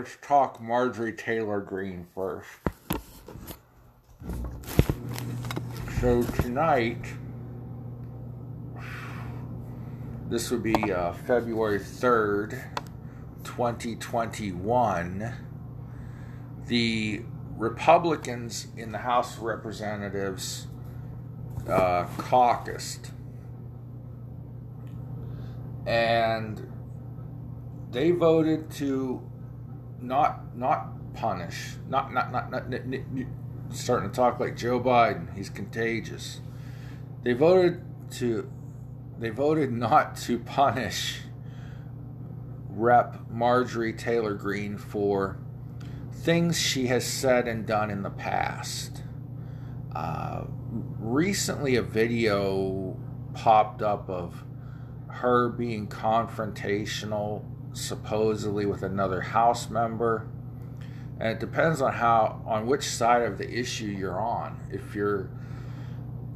Let's talk Marjorie Taylor Greene first. So tonight, this would be February 3rd, 2021, the Republicans in the House of Representatives caucused. And they voted to not punish, not starting to talk like Joe Biden, he's contagious. They voted not to punish Rep. Marjorie Taylor Greene for things she has said and done in the past. Recently, a video popped up of her being confrontational, supposedly with another House member. And it depends on which side of the issue you're on. If you're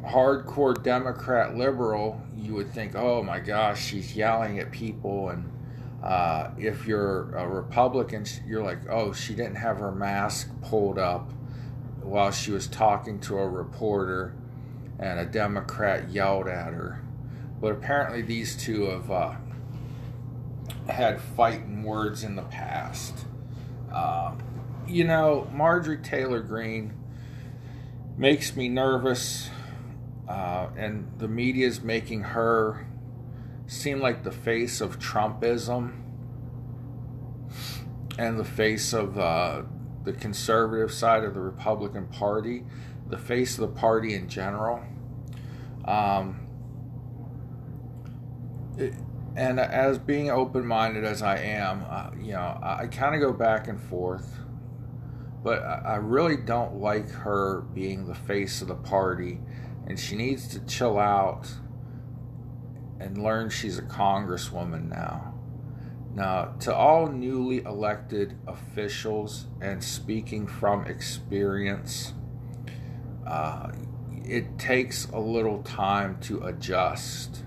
hardcore Democrat liberal, you would think, oh my gosh, she's yelling at people. And if you're a Republican, you're like, oh, she didn't have her mask pulled up while she was talking to a reporter and a Democrat yelled at her. But apparently these two have had fighting words in the past. You know, Marjorie Taylor Greene makes me nervous, and the media is making her seem like the face of Trumpism and the face of the conservative side of the Republican Party, the face of the party in general. And as being open-minded as I am, you know, I kind of go back and forth, but I really don't like her being the face of the party, and she needs to chill out and learn she's a congresswoman now. Now, to all newly elected officials, and speaking from experience, it takes a little time to adjust.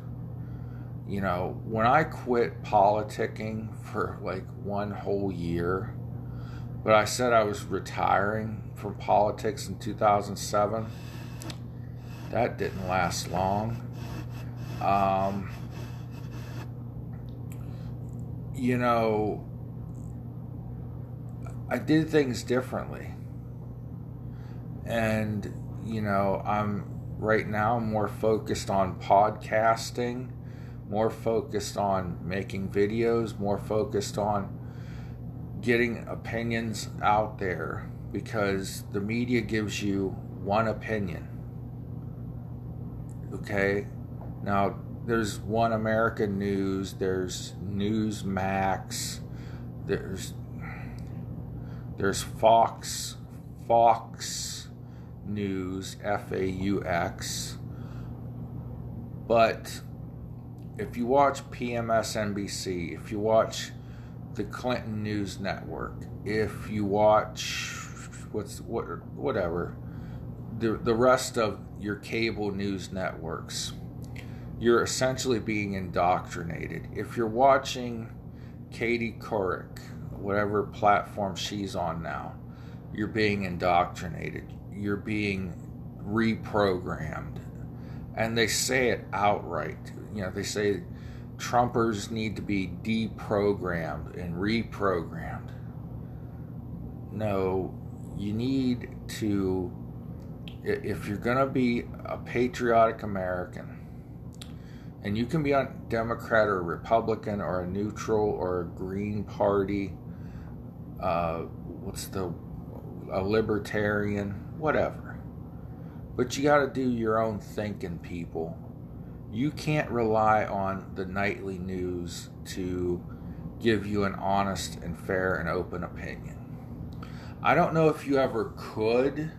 You know, when I quit politicking for like one whole year, but I said I was retiring from politics in 2007, that didn't last long. You know, I did things differently. And, you know, I'm more focused on podcasting, more focused on making videos, more focused on getting opinions out there, because the media gives you one opinion. Okay? Now, there's One American News, there's Newsmax, there's Fox News, F-A-U-X, but if you watch PMSNBC, if you watch the Clinton News Network, if you watch whatever, the rest of your cable news networks, you're essentially being indoctrinated. If you're watching Katie Couric, whatever platform she's on now, you're being indoctrinated. You're being reprogrammed. And they say it outright. You know, they say Trumpers need to be deprogrammed and reprogrammed. No, you need to, if you're going to be a patriotic American, and you can be a Democrat or a Republican or a neutral or a Green Party, a libertarian, whatever. But you got to do your own thinking, people. You can't rely on the nightly news to give you an honest and fair and open opinion. I don't know if you ever could.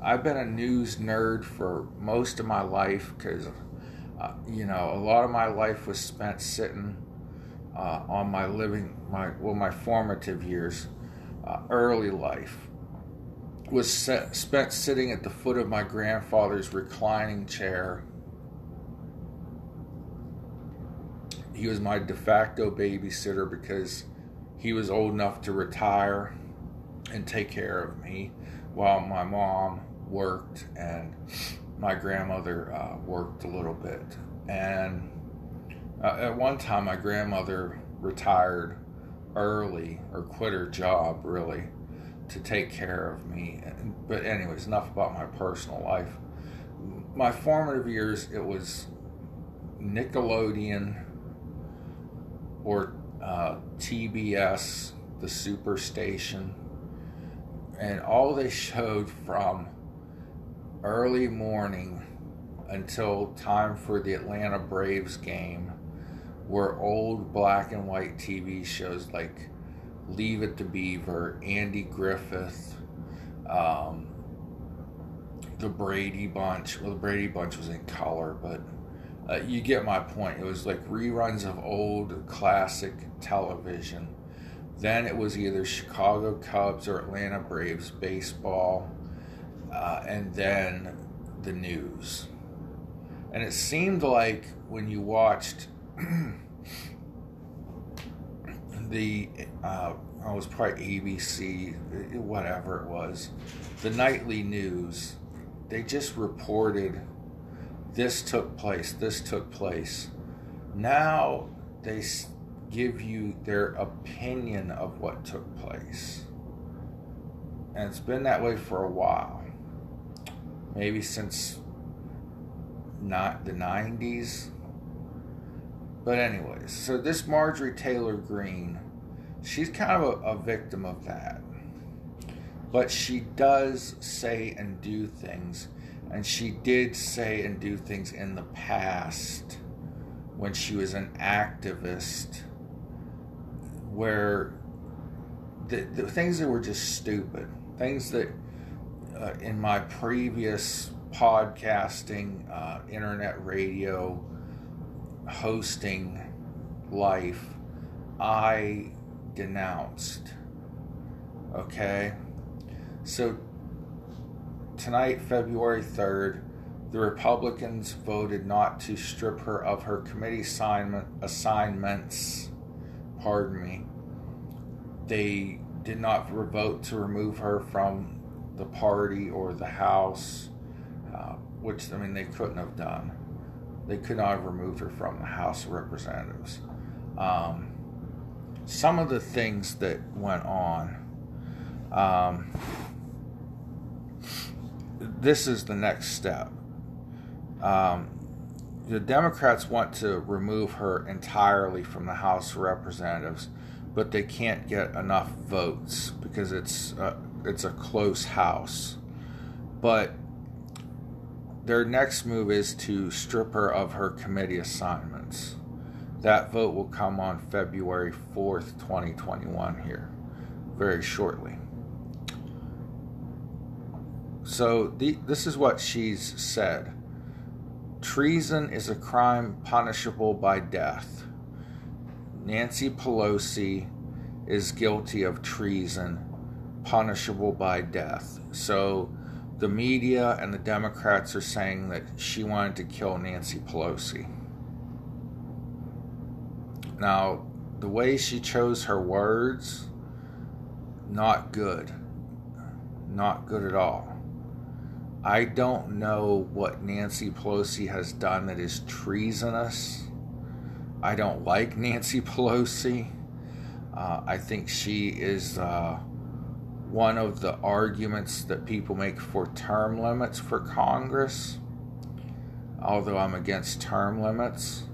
I've been a news nerd for most of my life because, you know, a lot of my life was spent sitting on my formative years, early life was spent sitting at the foot of my grandfather's reclining chair. He was my de facto babysitter because He was old enough to retire and take care of me while my mom worked and my grandmother worked a little bit. And at one time, my grandmother retired early, or quit her job, really, to take care of me. But anyways, enough about my personal life. My formative years, it was Nickelodeon or TBS, the Superstation, and all they showed from early morning until time for the Atlanta Braves game were old black and white TV shows like Leave It to Beaver, Andy Griffith, The Brady Bunch. Well, The Brady Bunch was in color, but you get my point. It was like reruns of old classic television. Then it was either Chicago Cubs or Atlanta Braves baseball, and then the news. And it seemed like when you watched I was probably ABC, whatever it was, the nightly news, they just reported this took place, this took place. Now they give you their opinion of what took place. And it's been that way for a while. Maybe since not the 90s. But anyways, so this Marjorie Taylor Greene, she's kind of a victim of that. But she does say and do things, and she did say and do things in the past when she was an activist, where the things that were just stupid, things that in my previous podcasting, internet radio, hosting life, I denounced. Okay? So tonight, February 3rd, the Republicans voted not to strip her of her committee assignments. Pardon me. They did not vote to remove her from the party or the House, which, I mean, they couldn't have done. They could not have removed her from the House of Representatives. Some of the things that went on. This is the next step. The Democrats want to remove her entirely from the House of Representatives, but they can't get enough votes because it's a close house. But their next move is to strip her of her committee assignments. That vote will come on February 4th, 2021 here, very shortly. So this is what she's said. Treason is a crime punishable by death. Nancy Pelosi is guilty of treason punishable by death. So the media and the Democrats are saying that she wanted to kill Nancy Pelosi. Now, the way she chose her words, not good. Not good at all. I don't know what Nancy Pelosi has done that is treasonous. I don't like Nancy Pelosi. I think she is one of the arguments that people make for term limits for Congress, although I'm against term limits.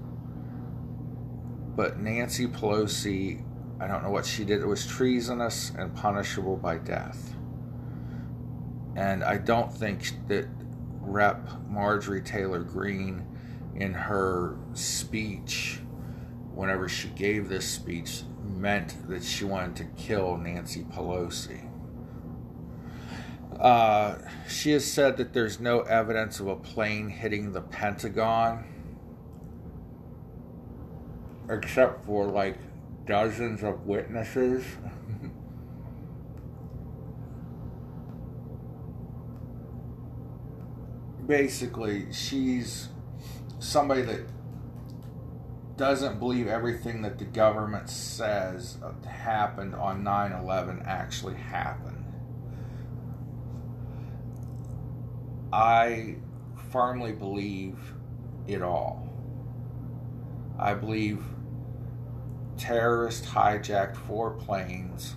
But Nancy Pelosi, I don't know what she did. It was treasonous and punishable by death. And I don't think that Rep. Marjorie Taylor Greene, in her speech, whenever she gave this speech, meant that she wanted to kill Nancy Pelosi. She has said that there's no evidence of a plane hitting the Pentagon, except for like dozens of witnesses. Basically, she's somebody that doesn't believe everything that the government says happened on 9/11 actually happened. I firmly believe it all. I believe terrorists hijacked 4 planes.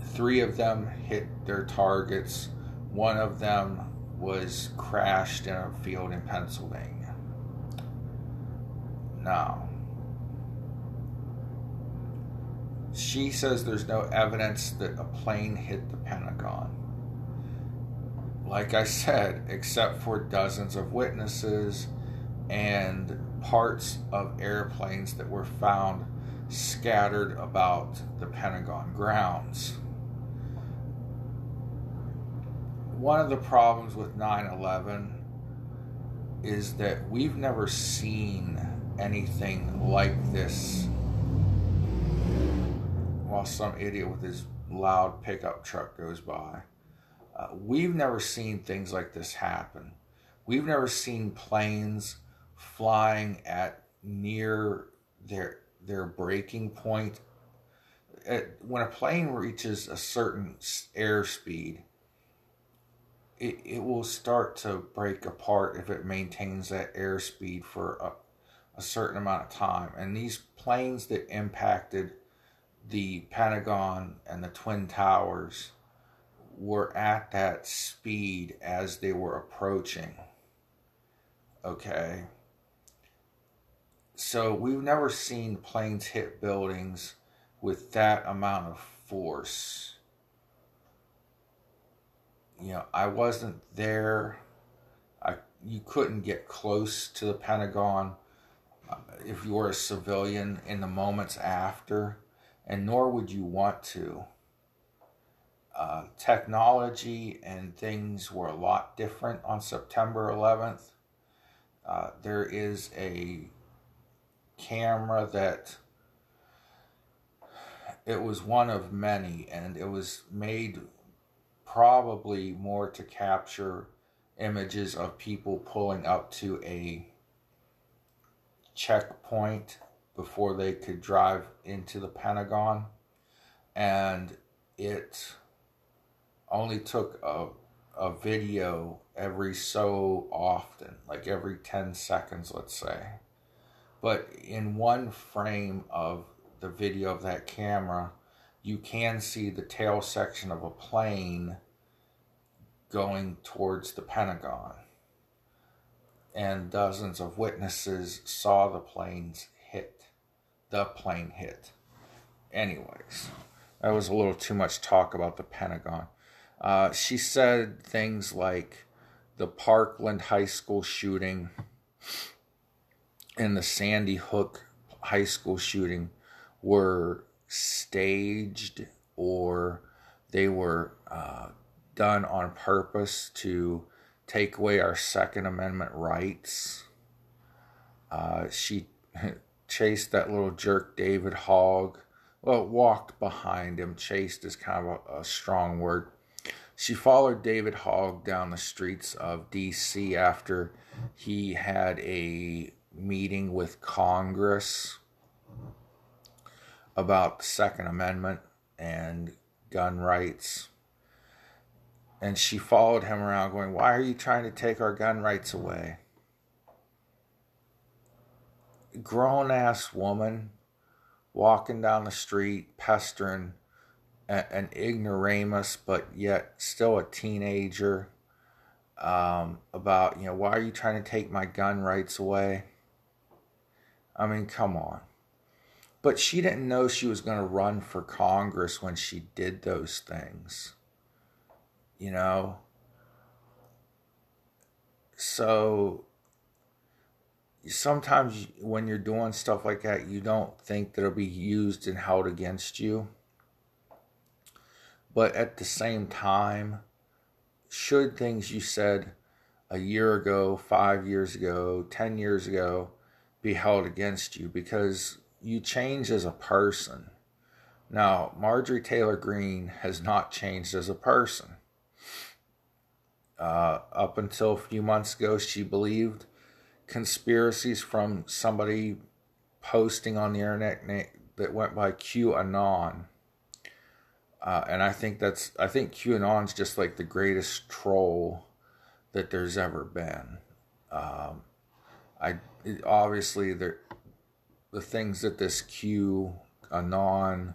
3 of them hit their targets. 1 of them was crashed in a field in Pennsylvania. Now, she says there's no evidence that a plane hit the Pentagon. Like I said, except for dozens of witnesses and parts of airplanes that were found scattered about the Pentagon grounds. One of the problems with 9/11 is that we've never seen anything like this. While some idiot with his loud pickup truck goes by, we've never seen things like this happen. We've never seen planes flying at near their breaking point. When a plane reaches a certain airspeed, it will start to break apart if it maintains that airspeed for a certain amount of time. And these planes that impacted the Pentagon and the Twin Towers were at that speed as they were approaching. Okay? So we've never seen planes hit buildings with that amount of force. You know, I wasn't there. You couldn't get close to the Pentagon if you were a civilian in the moments after, and nor would you want to. Technology and things were a lot different on September 11th. There is a camera that it was one of many, and it was made probably more to capture images of people pulling up to a checkpoint before they could drive into the Pentagon. And it only took a video every so often, like every 10 seconds, let's say. But in one frame of the video of that camera, you can see the tail section of a plane going towards the Pentagon. And dozens of witnesses saw the planes hit. The plane hit. Anyways, that was a little too much talk about the Pentagon. She said things like the Parkland High School shooting and the Sandy Hook High School shooting were staged, or they were done on purpose to take away our Second Amendment rights. She chased that little jerk David Hogg, well, walked behind him. Chased is kind of a strong word. She followed David Hogg down the streets of D.C. after he had a meeting with Congress about the Second Amendment and gun rights. And she followed him around going, "Why are you trying to take our gun rights away?" Grown-ass woman walking down the street, pestering an ignoramus, but yet still a teenager, about, you know, why are you trying to take my gun rights away? I mean, come on. But she didn't know she was going to run for Congress when she did those things. You know? So, sometimes when you're doing stuff like that, you don't think that it'll be used and held against you. But at the same time, should things you said a year ago, 5 years ago, 10 years ago, be held against you? Because you change as a person. Now, Marjorie Taylor Greene has not changed as a person. Up until a few months ago, she believed conspiracies from somebody posting on the internet that went by QAnon. And I think QAnon's just like the greatest troll that there's ever been. Obviously the things that this QAnon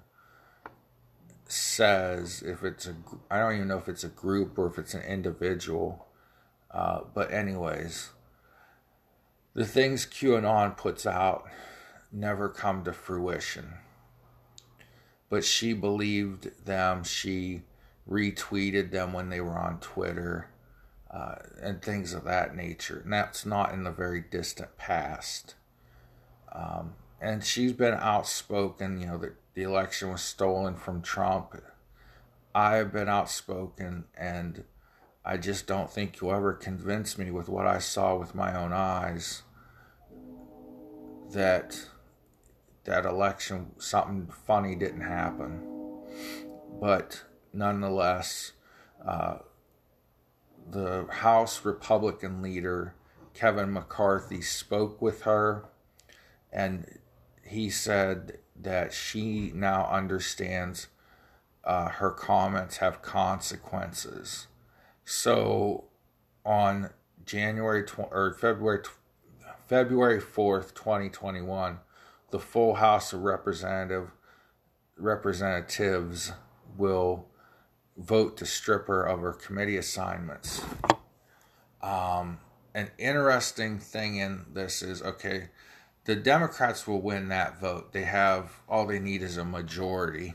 says, if it's a, I don't even know if it's a group or if it's an individual, but anyways, the things QAnon puts out never come to fruition. But she believed them. She retweeted them when they were on Twitter, and things of that nature. And that's not in the very distant past. And she's been outspoken, you know, that the election was stolen from Trump. I've been outspoken, and I just don't think you'll ever convince me with what I saw with my own eyes that that election, something funny didn't happen. But nonetheless, the House Republican leader, Kevin McCarthy, spoke with her, and he said that she now understands her comments have consequences. So on February 4th, 2021, the full House of Representatives will vote to strip her of her committee assignments. An interesting thing in this is, okay, the Democrats will win that vote. They have, all they need is a majority,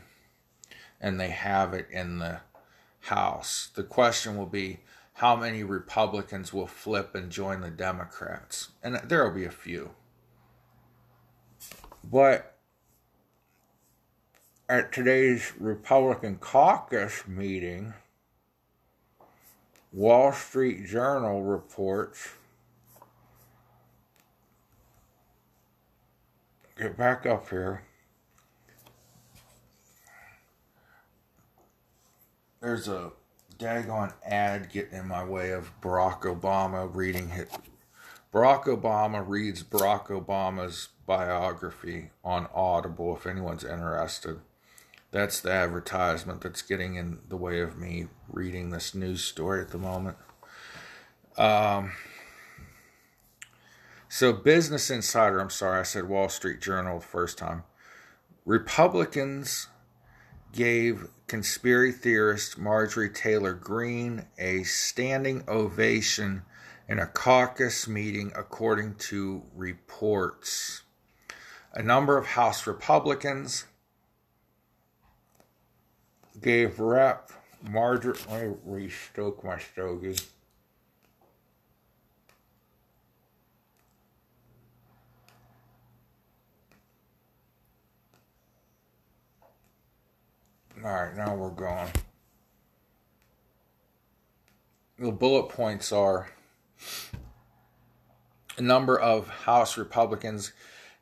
and they have it in the House. The question will be, how many Republicans will flip and join the Democrats? And there will be a few. But at today's Republican caucus meeting, Wall Street Journal reports, get back up here, there's a daggone ad getting in my way of Barack Obama reading his, Barack Obama reads Barack Obama's biography on Audible, if anyone's interested. That's the advertisement that's getting in the way of me reading this news story at the moment. So Business Insider, I'm sorry, I said Wall Street Journal the first time. Republicans gave conspiracy theorist Marjorie Taylor Greene a standing ovation in a caucus meeting, according to reports. A number of House Republicans gave Rep. Marjorie, let me re-stoke my stogie. All right, now we're going. The bullet points are, a number of House Republicans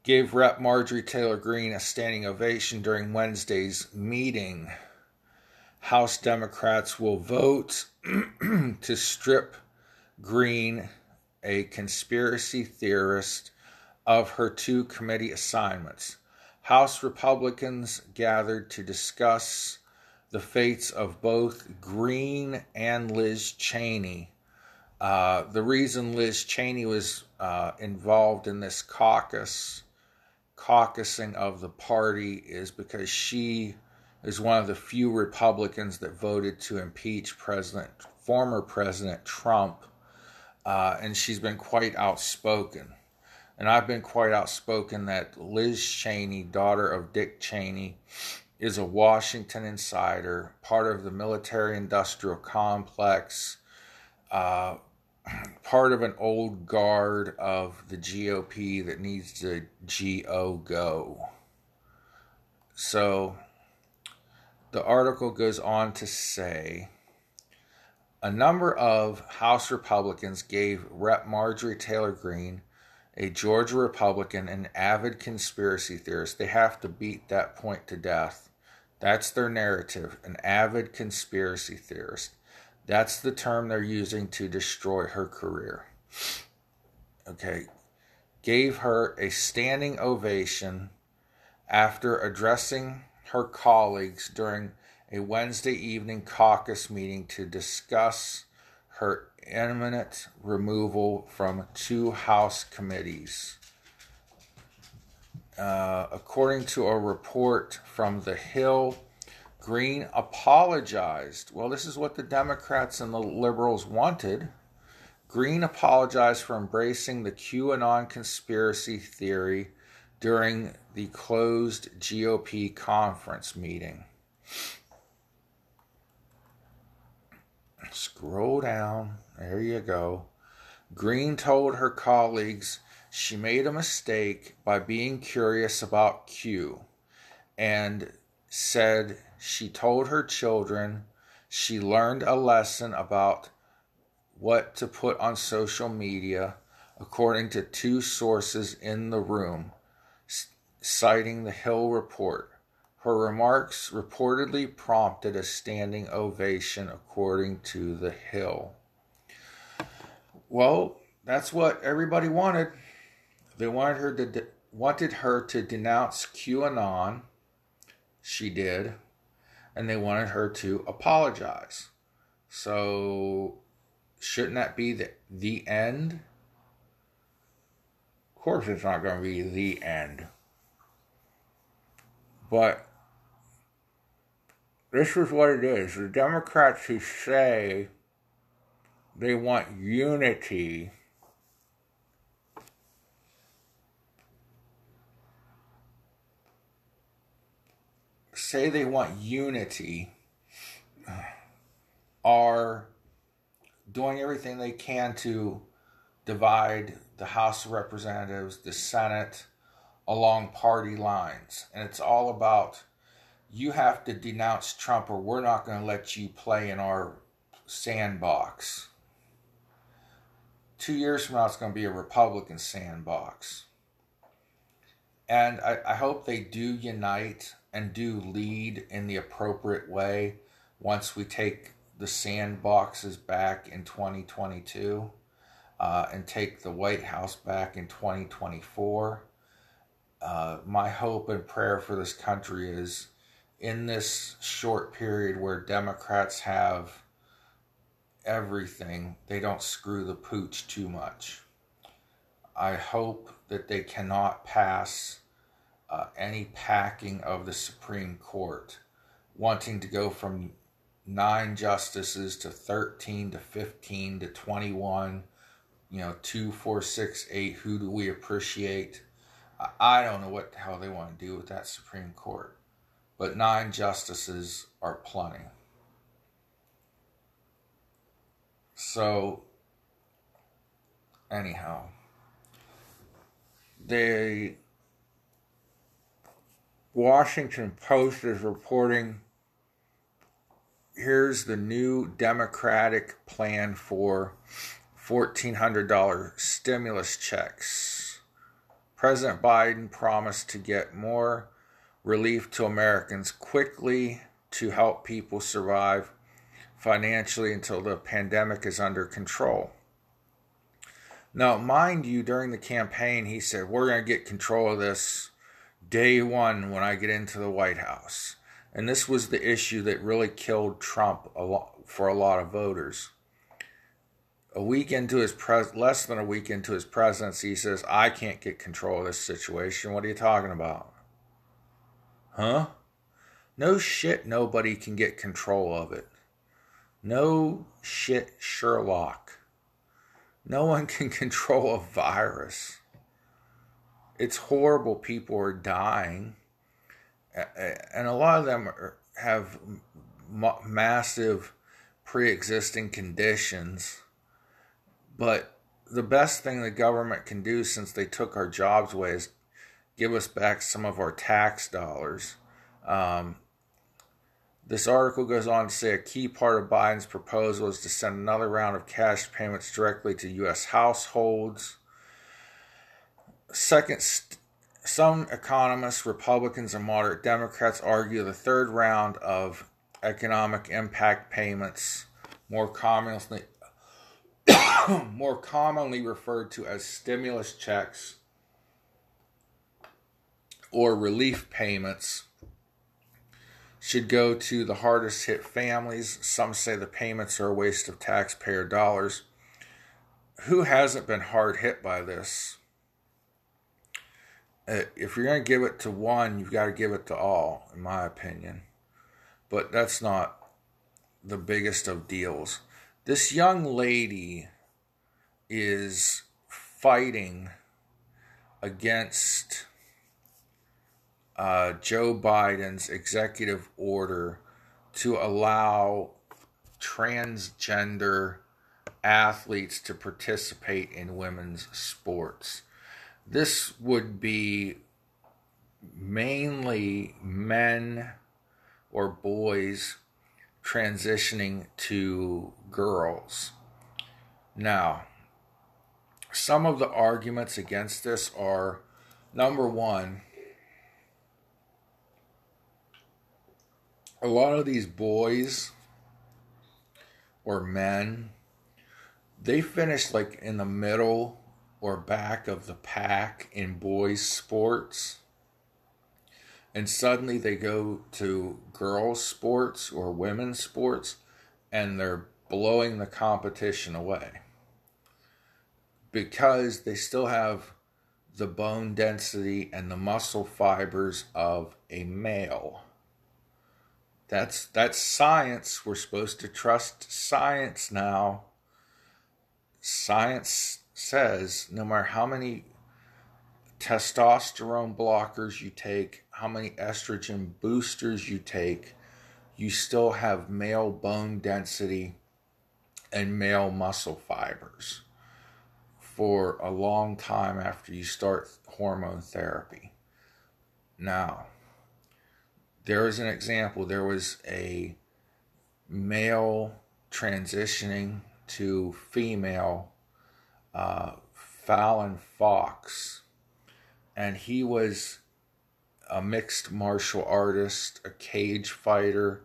gave Rep. Marjorie Taylor Greene a standing ovation during Wednesday's meeting. House Democrats will vote to strip Greene, a conspiracy theorist, of her two committee assignments. House Republicans gathered to discuss the fates of both Greene and Liz Cheney. The reason Liz Cheney was involved in this caucusing of the party is because she is one of the few Republicans that voted to impeach former President Trump, and she's been quite outspoken. And I've been quite outspoken that Liz Cheney, daughter of Dick Cheney, is a Washington insider, part of the military-industrial complex, part of an old guard of the GOP that needs to go. So the article goes on to say, a number of House Republicans gave Rep. Marjorie Taylor Greene, a Georgia Republican and avid conspiracy theorist. They have to beat that point to death. That's their narrative, an avid conspiracy theorist. That's the term they're using to destroy her career. Okay, gave her a standing ovation after addressing her colleagues during a Wednesday evening caucus meeting to discuss her imminent removal from two House committees. According to a report from The Hill, Greene apologized. Well, this is what the Democrats and the liberals wanted. Greene apologized for embracing the QAnon conspiracy theory during the closed GOP conference meeting. Scroll down. There you go. Greene told her colleagues she made a mistake by being curious about Q, and said she told her children she learned a lesson about what to put on social media, according to two sources in the room, citing the Hill report. Her remarks reportedly prompted a standing ovation, according to The Hill. Well, that's what everybody wanted. They wanted her to denounce QAnon. She did. And they wanted her to apologize. So, shouldn't that be the end? Of course it's not going to be the end. But this is what it is. The Democrats who say they want unity are doing everything they can to divide the House of Representatives, the Senate, along party lines. And it's all about, you have to denounce Trump or we're not going to let you play in our sandbox. 2 years from now, it's going to be a Republican sandbox. And I hope they do unite and do lead in the appropriate way once we take the sandboxes back in 2022 and take the White House back in 2024. My hope and prayer for this country is, in this short period where Democrats have everything, they don't screw the pooch too much. I hope that they cannot pass any packing of the Supreme Court, wanting to go from 9 justices to 13 to 15 to 21, 2, 4, 6, 8, who do we appreciate? I don't know what the hell they want to do with that Supreme Court, but 9 justices are plenty. So, anyhow, the Washington Post is reporting, here's the new Democratic plan for $1,400 stimulus checks. President Biden promised to get more relief to Americans quickly to help people survive financially until the pandemic is under control. Now, mind you, during the campaign, he said, we're going to get control of this day one when I get into the White House. And this was the issue that really killed Trump for a lot of voters. Less than a week into his presidency, he says, I can't get control of this situation. What are you talking about? Huh? No shit nobody can get control of it. No shit Sherlock. No one can control a virus. It's horrible. People are dying. And a lot of them have massive pre-existing conditions. But the best thing the government can do, since they took our jobs away, is give us back some of our tax dollars. This article goes on to say a key part of Biden's proposal is to send another round of cash payments directly to U.S. households. Second, some economists, Republicans and moderate Democrats, argue the third round of economic impact payments, more commonly referred to as stimulus checks, or relief payments should go to the hardest hit families. Some say the payments are a waste of taxpayer dollars. Who hasn't been hard hit by this? If you're going to give it to one, you've got to give it to all, in my opinion. But that's not the biggest of deals. This young lady is fighting against Joe Biden's executive order to allow transgender athletes to participate in women's sports. This would be mainly men or boys transitioning to girls. Now, some of the arguments against this are, number one, a lot of these boys or men, they finish like in the middle or back of the pack in boys' sports. And suddenly they go to girls' sports or women's sports and they're blowing the competition away because they still have the bone density and the muscle fibers of a male. That's science. We're supposed to trust science now. Science says no matter how many testosterone blockers you take, how many estrogen boosters you take, you still have male bone density and male muscle fibers for a long time after you start hormone therapy. Now, there is an example. There was a male transitioning to female, Fallon Fox, and he was a mixed martial artist, a cage fighter,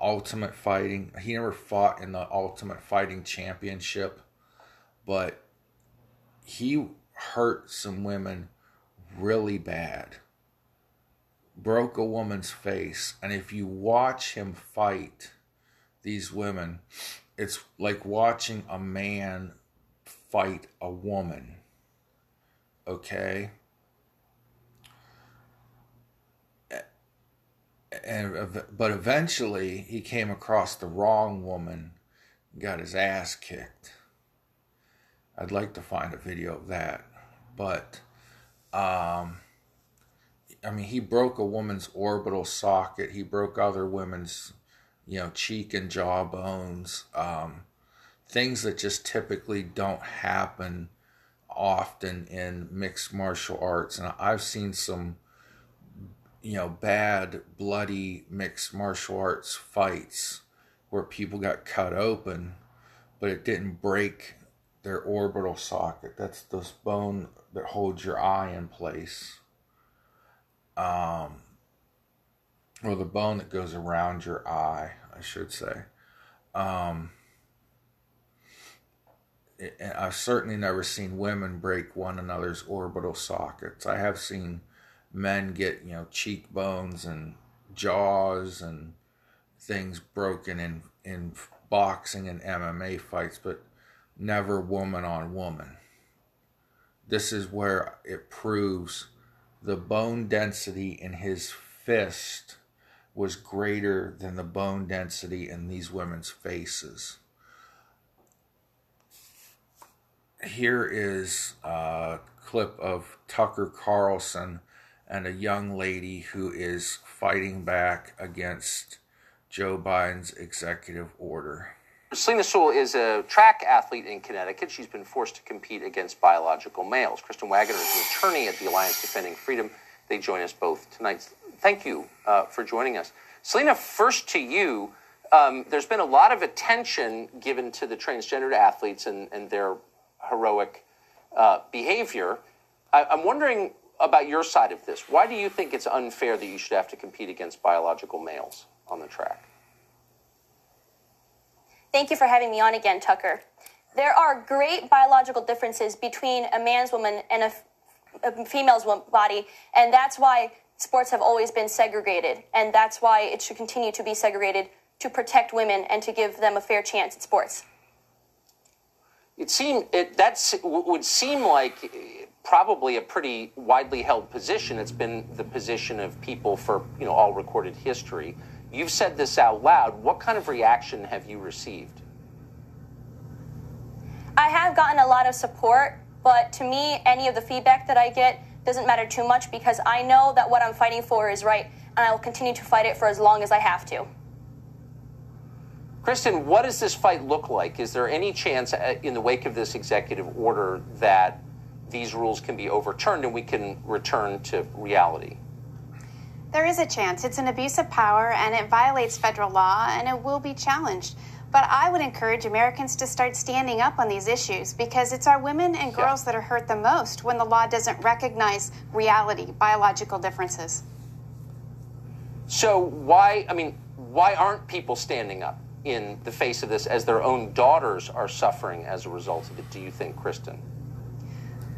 ultimate fighting. He never fought in the ultimate fighting championship, but he hurt some women really bad. Broke a woman's face. And if you watch him fight these women, it's like watching a man fight a woman. Okay? But eventually, he came across the wrong woman and got his ass kicked. I'd like to find a video of that. But, he broke a woman's orbital socket. He broke other women's, cheek and jaw bones. Things that just typically don't happen often in mixed martial arts. And I've seen some bad, bloody mixed martial arts fights where people got cut open, but it didn't break their orbital socket. That's this bone that holds your eye in place. Or the bone that goes around your eye, I should say. And I've certainly never seen women break one another's orbital sockets. I have seen men get, cheekbones and jaws and things broken in boxing and MMA fights, but never woman on woman. This is where it proves the bone density in his fist was greater than the bone density in these women's faces. Here is a clip of Tucker Carlson and a young lady who is fighting back against Joe Biden's executive order. Selena Sewell is a track athlete in Connecticut. She's been forced to compete against biological males. Kristen Waggoner is an attorney at the Alliance Defending Freedom. They join us both tonight. Thank you for joining us. Selena, first to you, there's been a lot of attention given to the transgender athletes and their heroic behavior. I'm wondering about your side of this. Why do you think it's unfair that you should have to compete against biological males on the track? Thank you for having me on again, Tucker. There are great biological differences between a man's woman and a female's body, and that's why sports have always been segregated, and that's why it should continue to be segregated, to protect women and to give them a fair chance at sports. It would seem like probably a pretty widely held position. It's been the position of people for, you know, all recorded history. You've said this out loud. What kind of reaction have you received? I have gotten a lot of support, but to me, any of the feedback that I get doesn't matter too much because I know that what I'm fighting for is right, and I will continue to fight it for as long as I have to. Kristen, what does this fight look like? Is there any chance in the wake of this executive order that these rules can be overturned and we can return to reality? There is a chance. It's an abuse of power and it violates federal law and it will be challenged. But I would encourage Americans to start standing up on these issues because it's our women and girls that are hurt the most when the law doesn't recognize reality, biological differences. So why aren't people standing up in the face of this as their own daughters are suffering as a result of it, do you think, Kristen?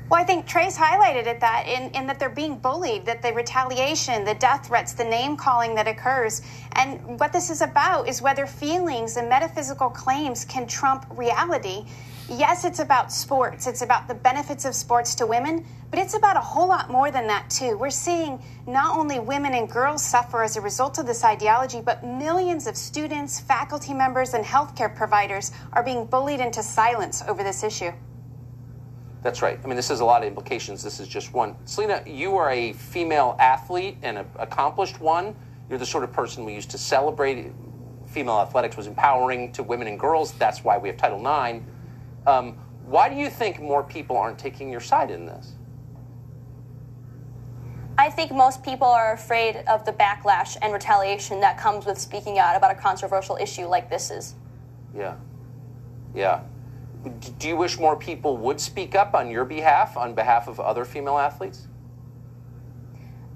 Well, I think Trace highlighted it, that in that they're being bullied, that the retaliation, the death threats, the name-calling that occurs. And what this is about is whether feelings and metaphysical claims can trump reality. Yes, it's about sports. It's about the benefits of sports to women, but it's about a whole lot more than that, too. We're seeing not only women and girls suffer as a result of this ideology, but millions of students, faculty members, and healthcare providers are being bullied into silence over this issue. That's right. I mean, this has a lot of implications. This is just one. Selena, you are a female athlete and an accomplished one. You're the sort of person we used to celebrate. Female athletics was empowering to women and girls. That's why we have Title IX. Why do you think more people aren't taking your side in this? I think most people are afraid of the backlash and retaliation that comes with speaking out about a controversial issue like this is. Yeah. Do you wish more people would speak up on your behalf, on behalf of other female athletes?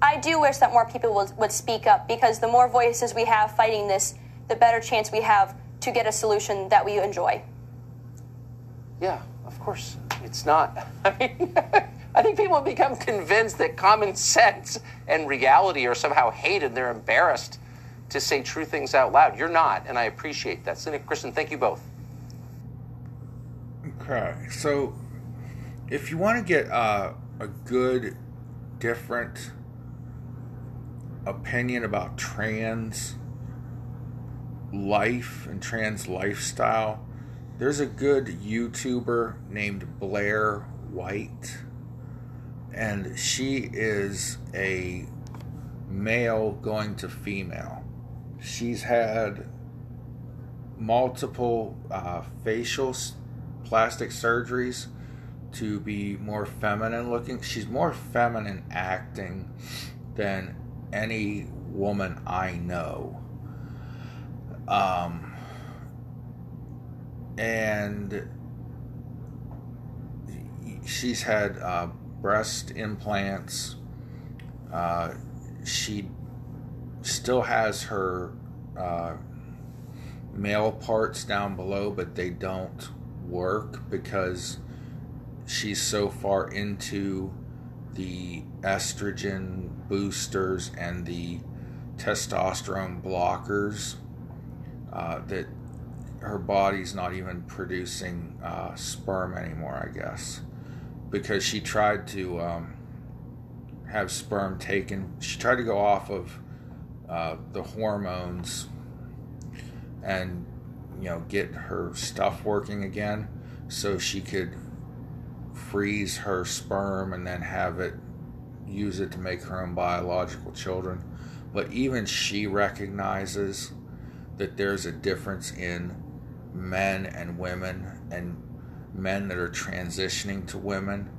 I do wish that more people would speak up, because the more voices we have fighting this, the better chance we have to get a solution that we enjoy. Yeah, of course. It's not. I mean, I think people have become convinced that common sense and reality are somehow hated. They're embarrassed to say true things out loud. You're not, and I appreciate that. Selena, Kristen, thank you both. Okay, so if you want to get a good, different opinion about trans life and trans lifestyle, there's a good YouTuber named Blair White, and she is a male going to female. She's had multiple facial plastic surgeries to be more feminine looking. She's more feminine acting than any woman I know. And she's had breast implants. She still has her male parts down below, but they don't work because she's so far into the estrogen boosters and the testosterone blockers that her body's not even producing sperm anymore, I guess, because she tried to have sperm taken. She tried to go off of the hormones and, you know, get her stuff working again so she could freeze her sperm and then have it, use it to make her own biological children. But even she recognizes that there's a difference in men and women, and men that are transitioning to women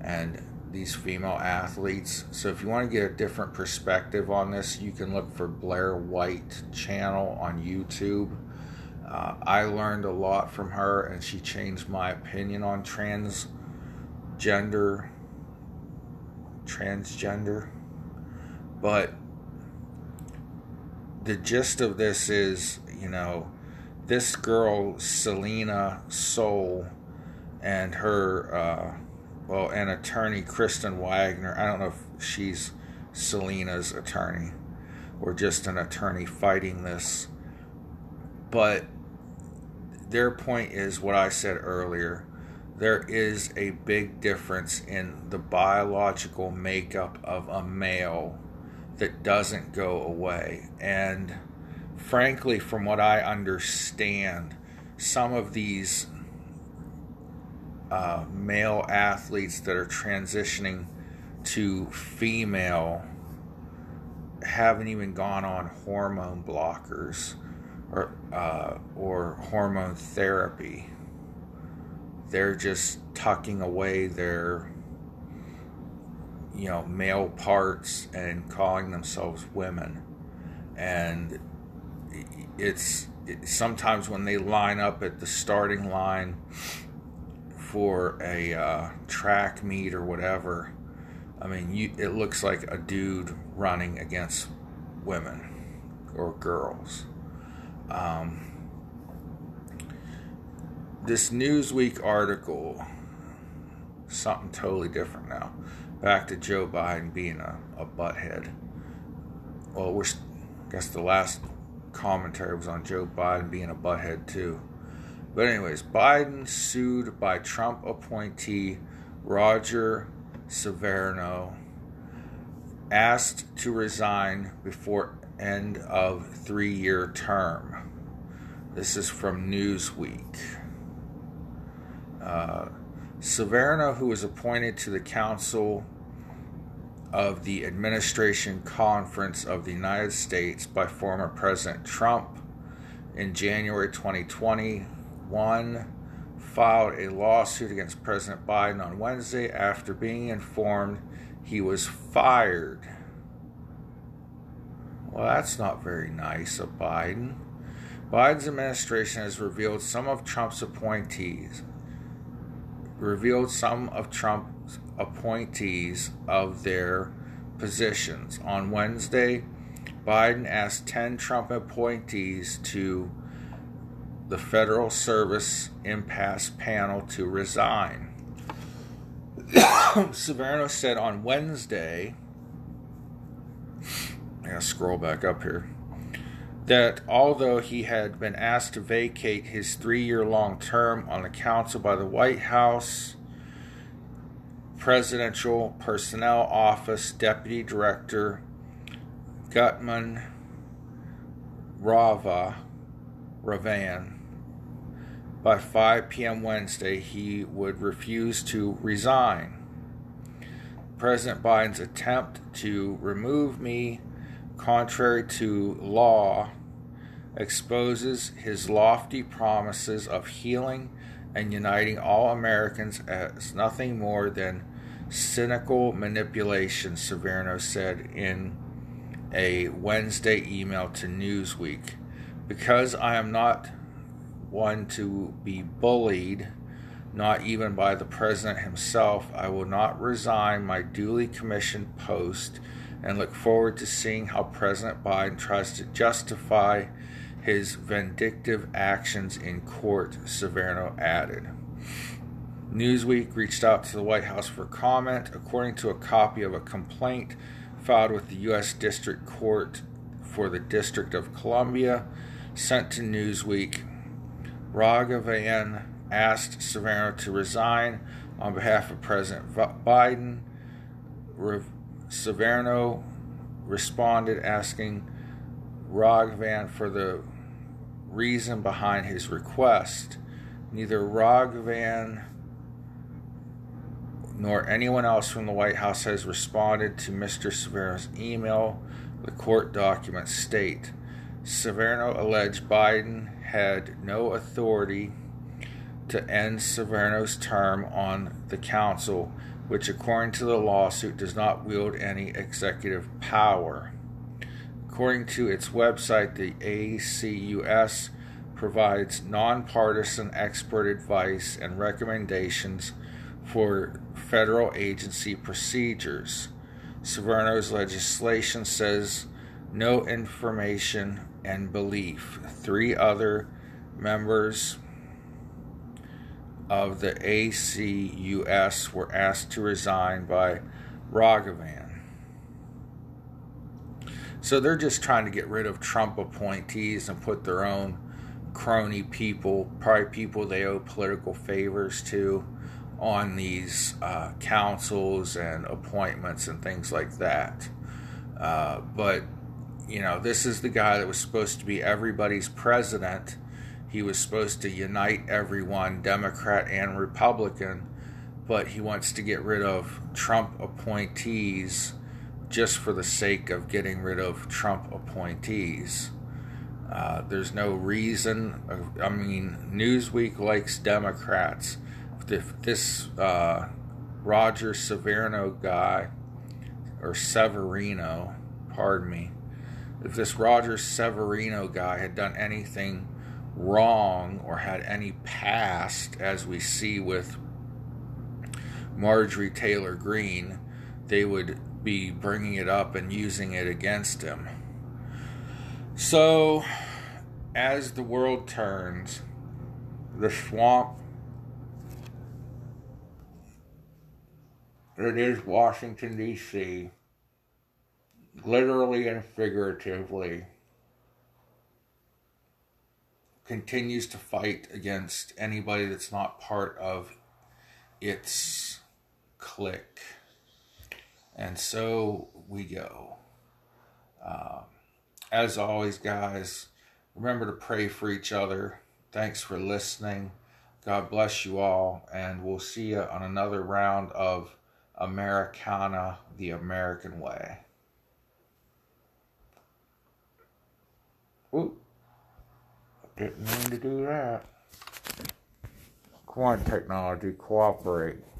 and these female athletes. So if you want to get a different perspective on this, you can look for Blair White channel on YouTube. I learned a lot from her, and she changed my opinion on transgender. But the gist of this is, you know, this girl, Selena Sewell, and her, and attorney Kristen Waggoner, I don't know if she's Selena's attorney or just an attorney fighting this. But their point is what I said earlier. There is a big difference in the biological makeup of a male that doesn't go away. And frankly, from what I understand, some of these male athletes that are transitioning to female haven't even gone on hormone blockers or hormone therapy. They're just tucking away their, you know, male parts and calling themselves women. And it's sometimes when they line up at the starting line for a track meet or whatever, I mean, it looks like a dude running against women or girls. This Newsweek article, something totally different now. Back to Joe Biden being a butthead. Well, I guess the last commentary was on Joe Biden being a butthead too. But anyways, Biden sued by Trump appointee Roger Severino, asked to resign before end of three-year term. This is from Newsweek. Severino, who was appointed to the Council of the Administration Conference of the United States by former President Trump in January 2021, filed a lawsuit against President Biden on Wednesday after being informed he was fired. Well, that's not very nice of Biden. Biden's administration has revealed some of Trump's appointees of their positions. On Wednesday, Biden asked 10 Trump appointees to the Federal Service Impasse Panel to resign. Severino said on Wednesday, I'm going to scroll back up here, that although he had been asked to vacate his three-year-long term on the council by the White House Presidential Personnel Office Deputy Director Gautam Raghavan, by 5 p.m. Wednesday, he would refuse to resign. President Biden's attempt to remove me, contrary to law, exposes his lofty promises of healing and uniting all Americans as nothing more than cynical manipulation, Severino said in a Wednesday email to Newsweek. Because I am not one to be bullied, not even by the president himself, I will not resign my duly commissioned post and look forward to seeing how President Biden tries to justify his vindictive actions in court, Severino added. Newsweek reached out to the White House for comment. According to a copy of a complaint filed with the U.S. District Court for the District of Columbia, sent to Newsweek, Raghavan asked Severino to resign on behalf of President Biden. Severino responded asking Raghavan for the reason behind his request. Neither Raghavan nor anyone else from the White House has responded to Mr. Severino's email, the court documents state. Severino alleged Biden had no authority to end Severino's term on the council, which according to the lawsuit does not wield any executive power. According to its website, the ACUS provides nonpartisan expert advice and recommendations for federal agency procedures. Severino's legislation says no information and belief. Three other members of the ACUS were asked to resign by Raghavan. So they're just trying to get rid of Trump appointees and put their own crony people, probably people they owe political favors to, on these councils and appointments and things like that. But, you know, this is the guy that was supposed to be everybody's president. He was supposed to unite everyone, Democrat and Republican, but he wants to get rid of Trump appointees just for the sake of getting rid of Trump appointees. There's no reason. I mean, Newsweek likes Democrats. If this Roger Severino guy, or Severino, pardon me, if this Roger Severino guy had done anything wrong or had any past, as we see with Marjorie Taylor Greene, they would be bringing it up and using it against him. So, as the world turns, the swamp that is Washington, D.C., literally and figuratively, continues to fight against anybody that's not part of its clique. And so we go. As always, guys, remember to pray for each other. Thanks for listening. God bless you all, and we'll see you on another round of Americana, the American Way. Ooh. Didn't mean to do that. Come on, technology, cooperate.